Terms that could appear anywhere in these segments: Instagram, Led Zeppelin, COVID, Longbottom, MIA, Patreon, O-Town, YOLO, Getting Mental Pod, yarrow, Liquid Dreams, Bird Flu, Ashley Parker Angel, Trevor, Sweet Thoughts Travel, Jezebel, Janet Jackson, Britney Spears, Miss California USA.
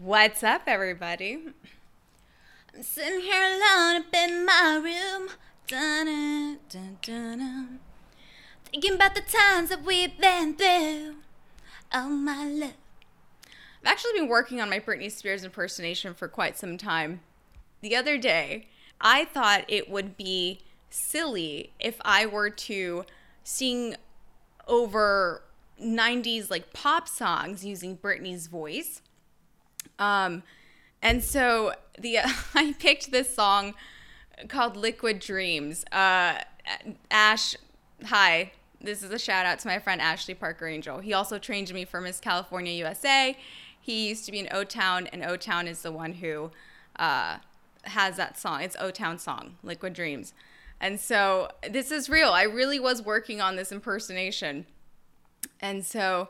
What's up, everybody? I'm sitting here alone up in my room, dun, dun, dun, dun. Thinking about the times that we've been through. Oh my love. I've actually been working on my Britney Spears impersonation for quite some time. The other day, I thought it would be silly if I were to sing over 90s like pop songs using Britney's voice. And so I picked this song called Liquid Dreams. Ash, hi. This is a shout out to my friend Ashley Parker Angel. He also trained me for Miss California USA. He used to be in O-Town, and O-Town is the one who has that song. It's O-Town song, Liquid Dreams. And so this is real. I really was working on this impersonation. And so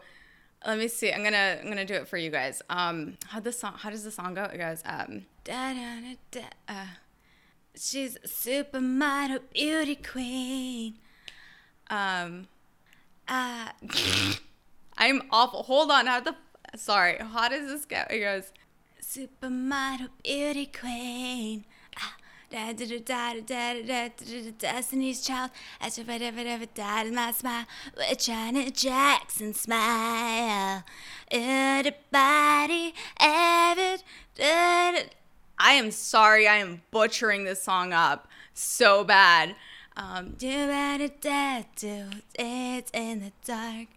let me see. I'm gonna do it for you guys. How does the song go? It goes da da da da. She's a supermodel beauty queen. I'm awful. Hold on. Sorry. How does this go? It goes supermodel beauty queen. Da da da da da da da da. Destiny's Child. I should never die in my smile. With a Janet Jackson smile. Everybody, I am sorry. I am butchering this song up so bad. Do better, da do it in the dark.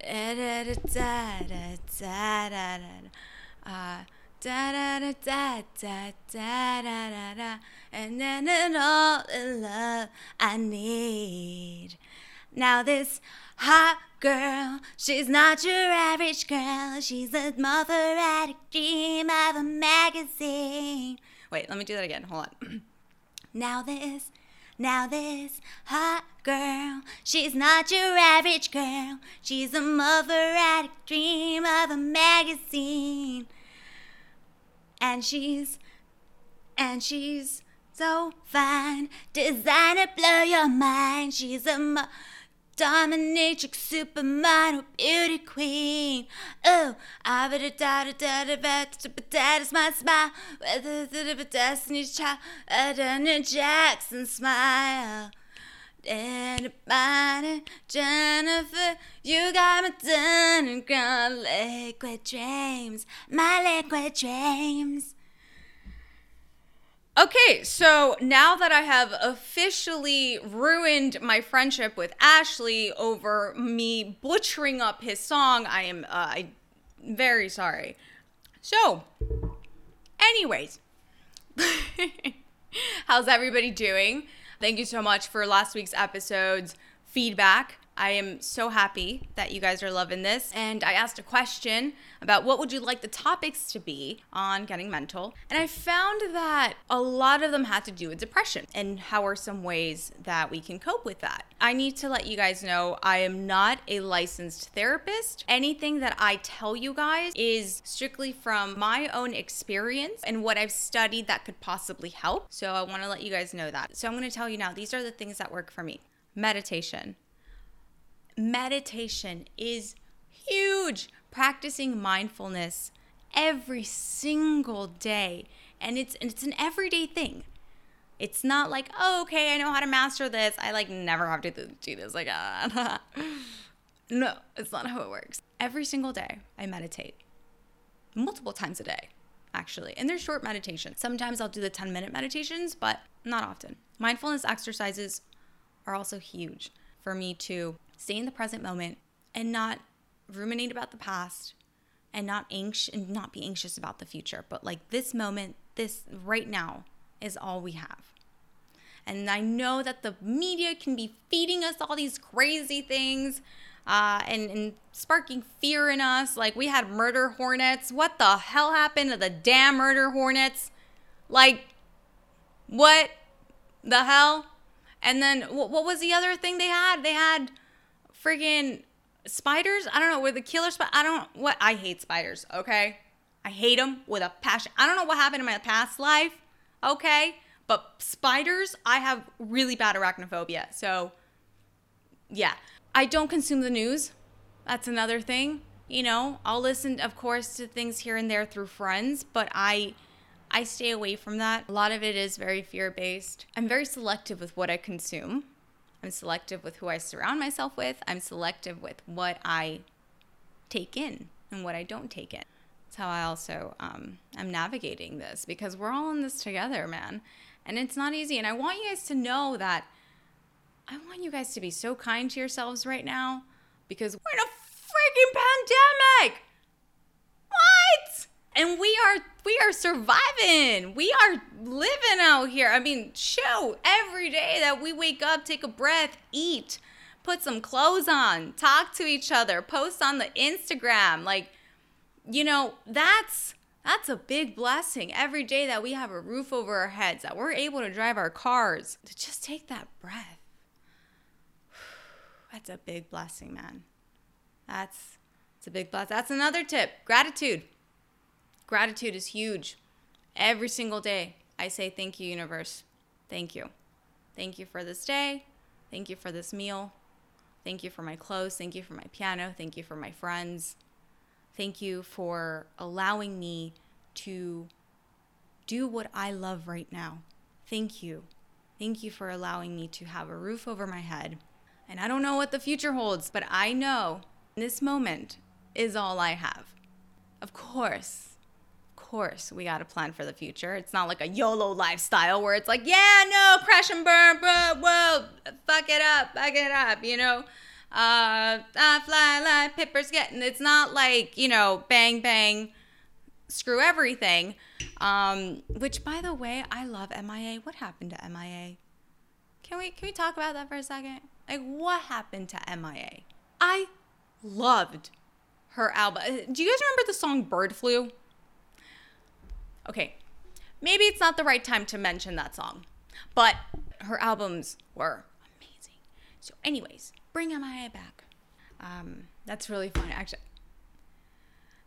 Da da da da da da da. Da da da da da da da da, and then it all the love I need. Now this hot girl, she's not your average girl. She's a mother-addict dream of a magazine. Wait, let me do that again. Hold on. Now this hot girl, she's not your average girl. She's a mother-addict dream of a magazine. And she's so fine, designer blow your mind. She's a dominatrix, supermodel, beauty queen. Ooh, I bet a da da da da da da is my smile. With Destiny's Child, a Janet Jackson smile. Anybody, Jennifer, you got me done and gone. Liquid dreams, my liquid dreams. Okay, so now that I have officially ruined my friendship with Ashley over me butchering up his song, I am very sorry. So, anyways, how's everybody doing? Thank you so much for last week's episode's feedback. I am so happy that you guys are loving this. And I asked a question about what would you like the topics to be on Getting Mental. And I found that a lot of them had to do with depression and how are some ways that we can cope with that. I need to let you guys know I am not a licensed therapist. Anything that I tell you guys is strictly from my own experience and what I've studied that could possibly help. So I want to let you guys know that. So I'm going to tell you now, these are the things that work for me. Meditation. Meditation is huge. Practicing mindfulness every single day. And it's an everyday thing. It's not like, oh, okay, I know how to master this. I never have to do this again. No, it's not how it works. Every single day I meditate. Multiple times a day, actually. And they're short meditations. Sometimes I'll do the 10-minute meditations, but not often. Mindfulness exercises are also huge for me to stay in the present moment and not ruminate about the past and not be anxious about the future. But this moment, this right now is all we have. And I know that the media can be feeding us all these crazy things and sparking fear in us. We had murder hornets. What the hell happened to the damn murder hornets? What the hell? And then what was the other thing they had? They had friggin' spiders. I don't know, with the killer spider. I hate spiders, okay? I hate them with a passion. I don't know what happened in my past life, okay? But spiders, I have really bad arachnophobia. So, yeah. I don't consume the news. That's another thing. you know, I'll listen, of course, to things here and there through friends, but I stay away from that. A lot of it is very fear-based. I'm very selective with what I consume. I'm selective with who I surround myself with. I'm selective with what I take in and what I don't take in. That's how I also am navigating this, because we're all in this together, man. And it's not easy. And I want you guys to know that I want you guys to be so kind to yourselves right now, because we're in a freaking pandemic. What? And we are surviving. We are living out here. I mean, shoot, every day that we wake up, take a breath, eat, put some clothes on, talk to each other, post on the Instagram. Like, you know, that's a big blessing. Every day that we have a roof over our heads, that we're able to drive our cars, to just take that breath. That's a big blessing, man. That's a big blessing. That's another tip. Gratitude. Gratitude is huge. Every single day, I say, thank you, universe. Thank you. Thank you for this day. Thank you for this meal. Thank you for my clothes. Thank you for my piano. Thank you for my friends. Thank you for allowing me to do what I love right now. Thank you. Thank you for allowing me to have a roof over my head. And I don't know what the future holds, but I know this moment is all I have. Of course, we got to plan for the future. It's not like a YOLO lifestyle where it's like, yeah, no, crash and burn, bro, whoa, fuck it up, you know. Fly, Pipper's getting, it's not like, you know, bang, bang, screw everything. Which, by the way, I love MIA. What happened to MIA? Can we talk about that for a second? Like, what happened to MIA? I loved her album. Do you guys remember the song Bird Flu? Okay, maybe it's not the right time to mention that song, but her albums were amazing. So anyways, bring MIA back. That's really fun, actually.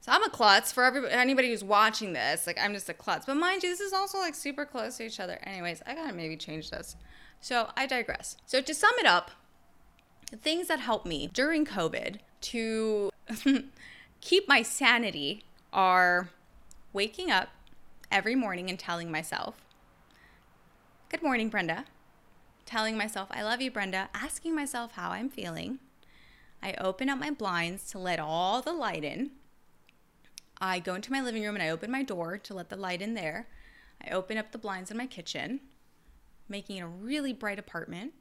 So I'm a klutz for anybody who's watching this. Like, I'm just a klutz. But mind you, this is also, like, super close to each other. Anyways, I gotta maybe change this. So I digress. So to sum it up, the things that helped me during COVID to keep my sanity are waking up every morning and telling myself, good morning, Brenda. Telling myself, I love you, Brenda. Asking myself how I'm feeling. I open up my blinds to let all the light in. I go into my living room and I open my door to let the light in there. I open up the blinds in my kitchen, making it a really bright apartment.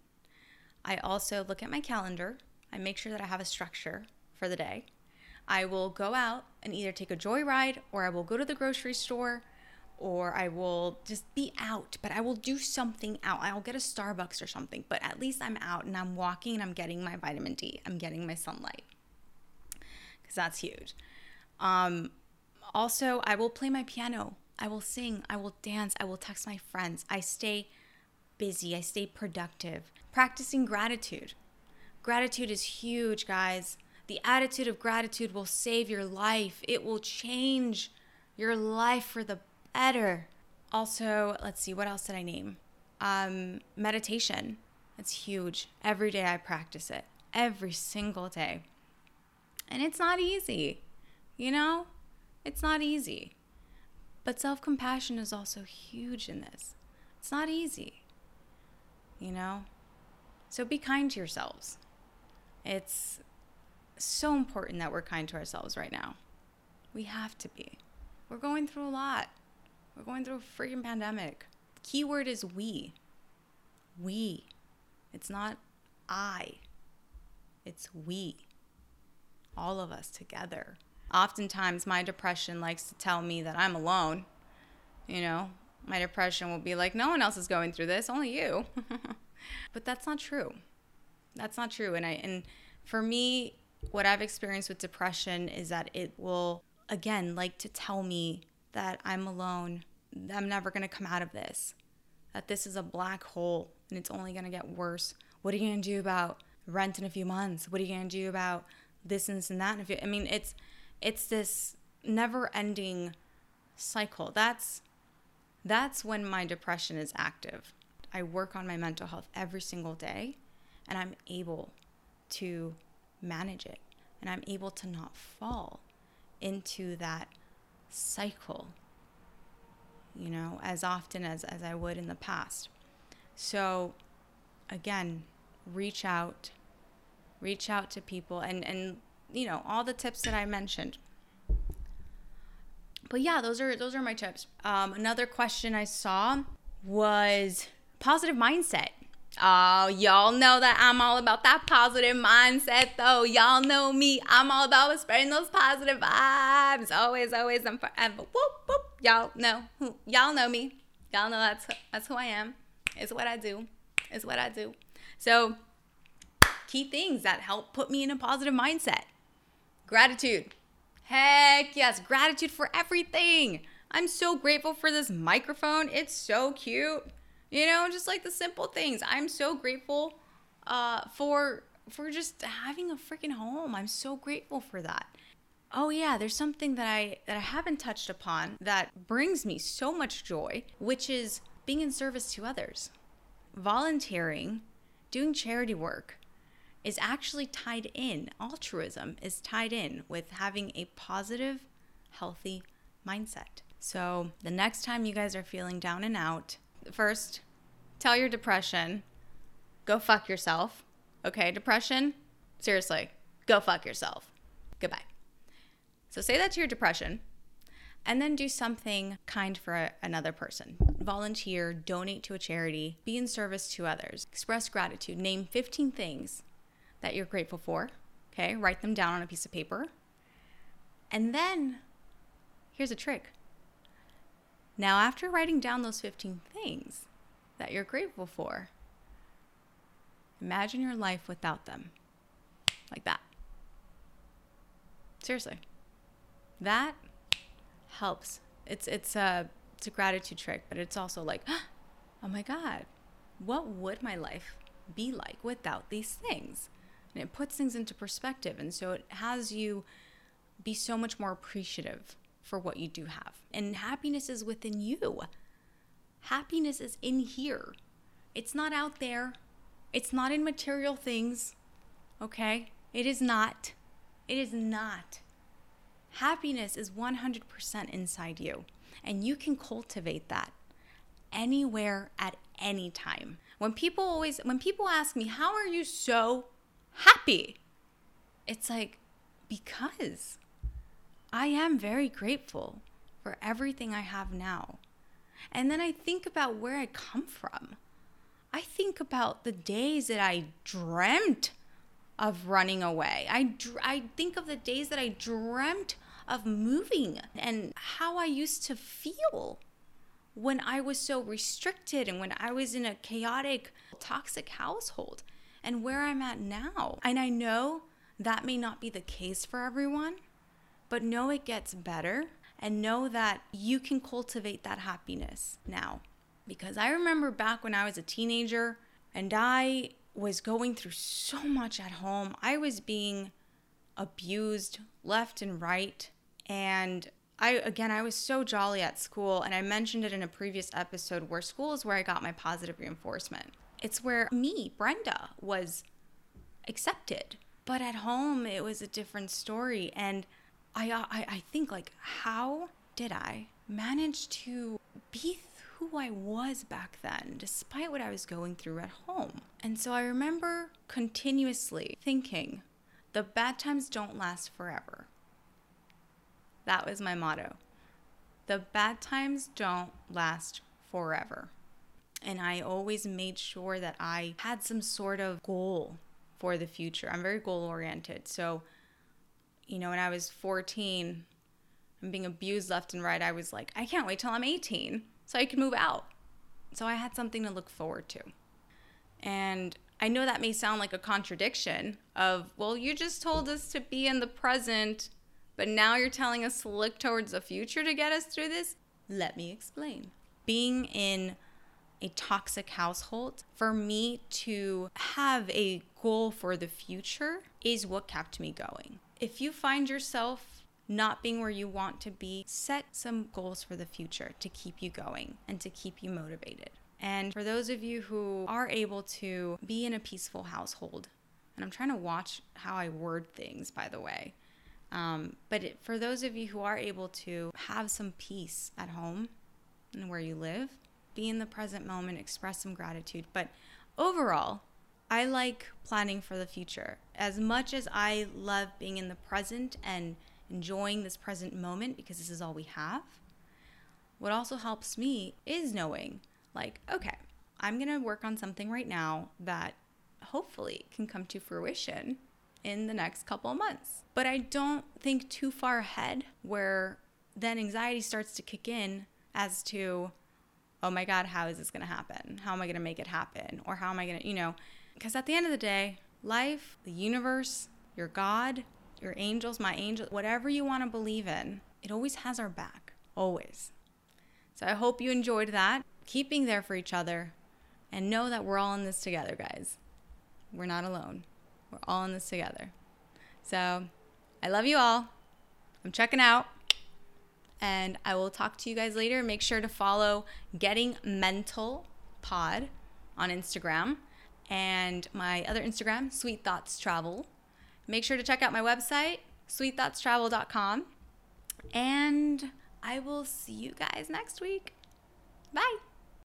I also look at my calendar. I make sure that I have a structure for the day. I will go out and either take a joyride, or I will go to the grocery store, or I will just be out, but I will do something out. I'll get a Starbucks or something, but at least I'm out and I'm walking and I'm getting my vitamin D. I'm getting my sunlight, because that's huge. Also, I will play my piano. I will sing. I will dance. I will text my friends. I stay busy. I stay productive. Practicing gratitude. Gratitude is huge, guys. The attitude of gratitude will save your life. It will change your life for the better. Also, let's see, what else did I name? Meditation. That's huge. Every day I practice it. Every single day. And it's not easy. You know? It's not easy. But self-compassion is also huge in this. It's not easy. You know? So be kind to yourselves. It's so important that we're kind to ourselves right now. We have to be. We're going through a lot. We're going through a freaking pandemic. The key word is we. We. It's not I. It's we. All of us together. Oftentimes, my depression likes to tell me that I'm alone. You know, my depression will be like, no one else is going through this, only you. But that's not true. That's not true. And for me, what I've experienced with depression is that it will, again, like to tell me that I'm alone, that I'm never going to come out of this, that this is a black hole and it's only going to get worse. What are you going to do about rent in a few months? What are you going to do about this and this and that? I mean, it's this never-ending cycle. That's when my depression is active. I work on my mental health every single day, and I'm able to manage it. and I'm able to not fall into that cycle, you know, as often as I would in the past. So again, reach out to people and you know, all the tips that I mentioned. But yeah, those are my tips. Another question I saw was positive mindset. Oh, y'all know that I'm all about that positive mindset, though. Y'all know me. I'm all about spreading those positive vibes. Always, I'm forever. Whoop, whoop. Y'all know me. Y'all know that's who I am. It's what I do. So key things that help put me in a positive mindset. Gratitude. Heck yes, gratitude for everything. I'm so grateful for this microphone. It's so cute. You know, just like the simple things. I'm so grateful for just having a freaking home. I'm so grateful for that. Oh yeah, there's something that I haven't touched upon that brings me so much joy, which is being in service to others. Volunteering, doing charity work is actually tied in. Altruism is tied in with having a positive, healthy mindset. So the next time you guys are feeling down and out, first, tell your depression, go fuck yourself. Okay, depression, seriously, go fuck yourself. Goodbye. So say that to your depression, and then do something kind for another person. Volunteer, donate to a charity, be in service to others. Express gratitude. Name 15 things that you're grateful for. Okay, write them down on a piece of paper. And then, here's a trick. Now, after writing down those 15 things that you're grateful for, imagine your life without them. Like that. Seriously. That helps. It's a gratitude trick, but it's also like, oh my God, what would my life be like without these things? And it puts things into perspective. And so it has you be so much more appreciative for what you do have. And happiness is within you. Happiness is in here. It's not out there. It's not in material things. Okay? It is not. Happiness is 100% inside you. And you can cultivate that anywhere at any time. When people ask me, how are you so happy? It's like, because I am very grateful for everything I have now. And then I think about where I come from. I think about the days that I dreamt of running away. I think of the days that I dreamt of moving and how I used to feel when I was so restricted and when I was in a chaotic, toxic household and where I'm at now. And I know that may not be the case for everyone, but know it gets better and know that you can cultivate that happiness now. Because I remember back when I was a teenager and I was going through so much at home. I was being abused left and right. And I was so jolly at school. And I mentioned it in a previous episode where school is where I got my positive reinforcement. It's where me, Brenda, was accepted. But at home, it was a different story. And I think, like, how did I manage to be who I was back then, despite what I was going through at home? And so I remember continuously thinking, the bad times don't last forever. That was my motto. The bad times don't last forever. And I always made sure that I had some sort of goal for the future. I'm very goal-oriented, so you know, when I was 14 and being abused left and right, I was like, I can't wait till I'm 18 so I can move out. So I had something to look forward to. And I know that may sound like a contradiction of, well, you just told us to be in the present, but now you're telling us to look towards the future to get us through this? Let me explain. Being in a toxic household, for me to have a goal for the future is what kept me going. If you find yourself not being where you want to be, set some goals for the future to keep you going and to keep you motivated. And for those of you who are able to be in a peaceful household And I'm trying to watch how I word things, by the way. But for those of you who are able to have some peace at home and where you live, be in the present moment, express some gratitude. But overall, I like planning for the future. As much as I love being in the present and enjoying this present moment because this is all we have, what also helps me is knowing, like, okay, I'm going to work on something right now that hopefully can come to fruition in the next couple of months. But I don't think too far ahead where then anxiety starts to kick in as to, oh my God, how is this going to happen? How am I going to make it happen? Or how am I going to, because at the end of the day, life, the universe, your God, your angels, my angel, whatever you want to believe in, it always has our back, always. So I hope you enjoyed that. Keep being there for each other and know that we're all in this together, guys. We're not alone. We're all in this together. So I love you all. I'm checking out. And I will talk to you guys later. Make sure to follow Getting Mental Pod on Instagram and my other Instagram, Sweet Thoughts Travel. Make sure to check out my website, sweetthoughtstravel.com. And I will see you guys next week. Bye.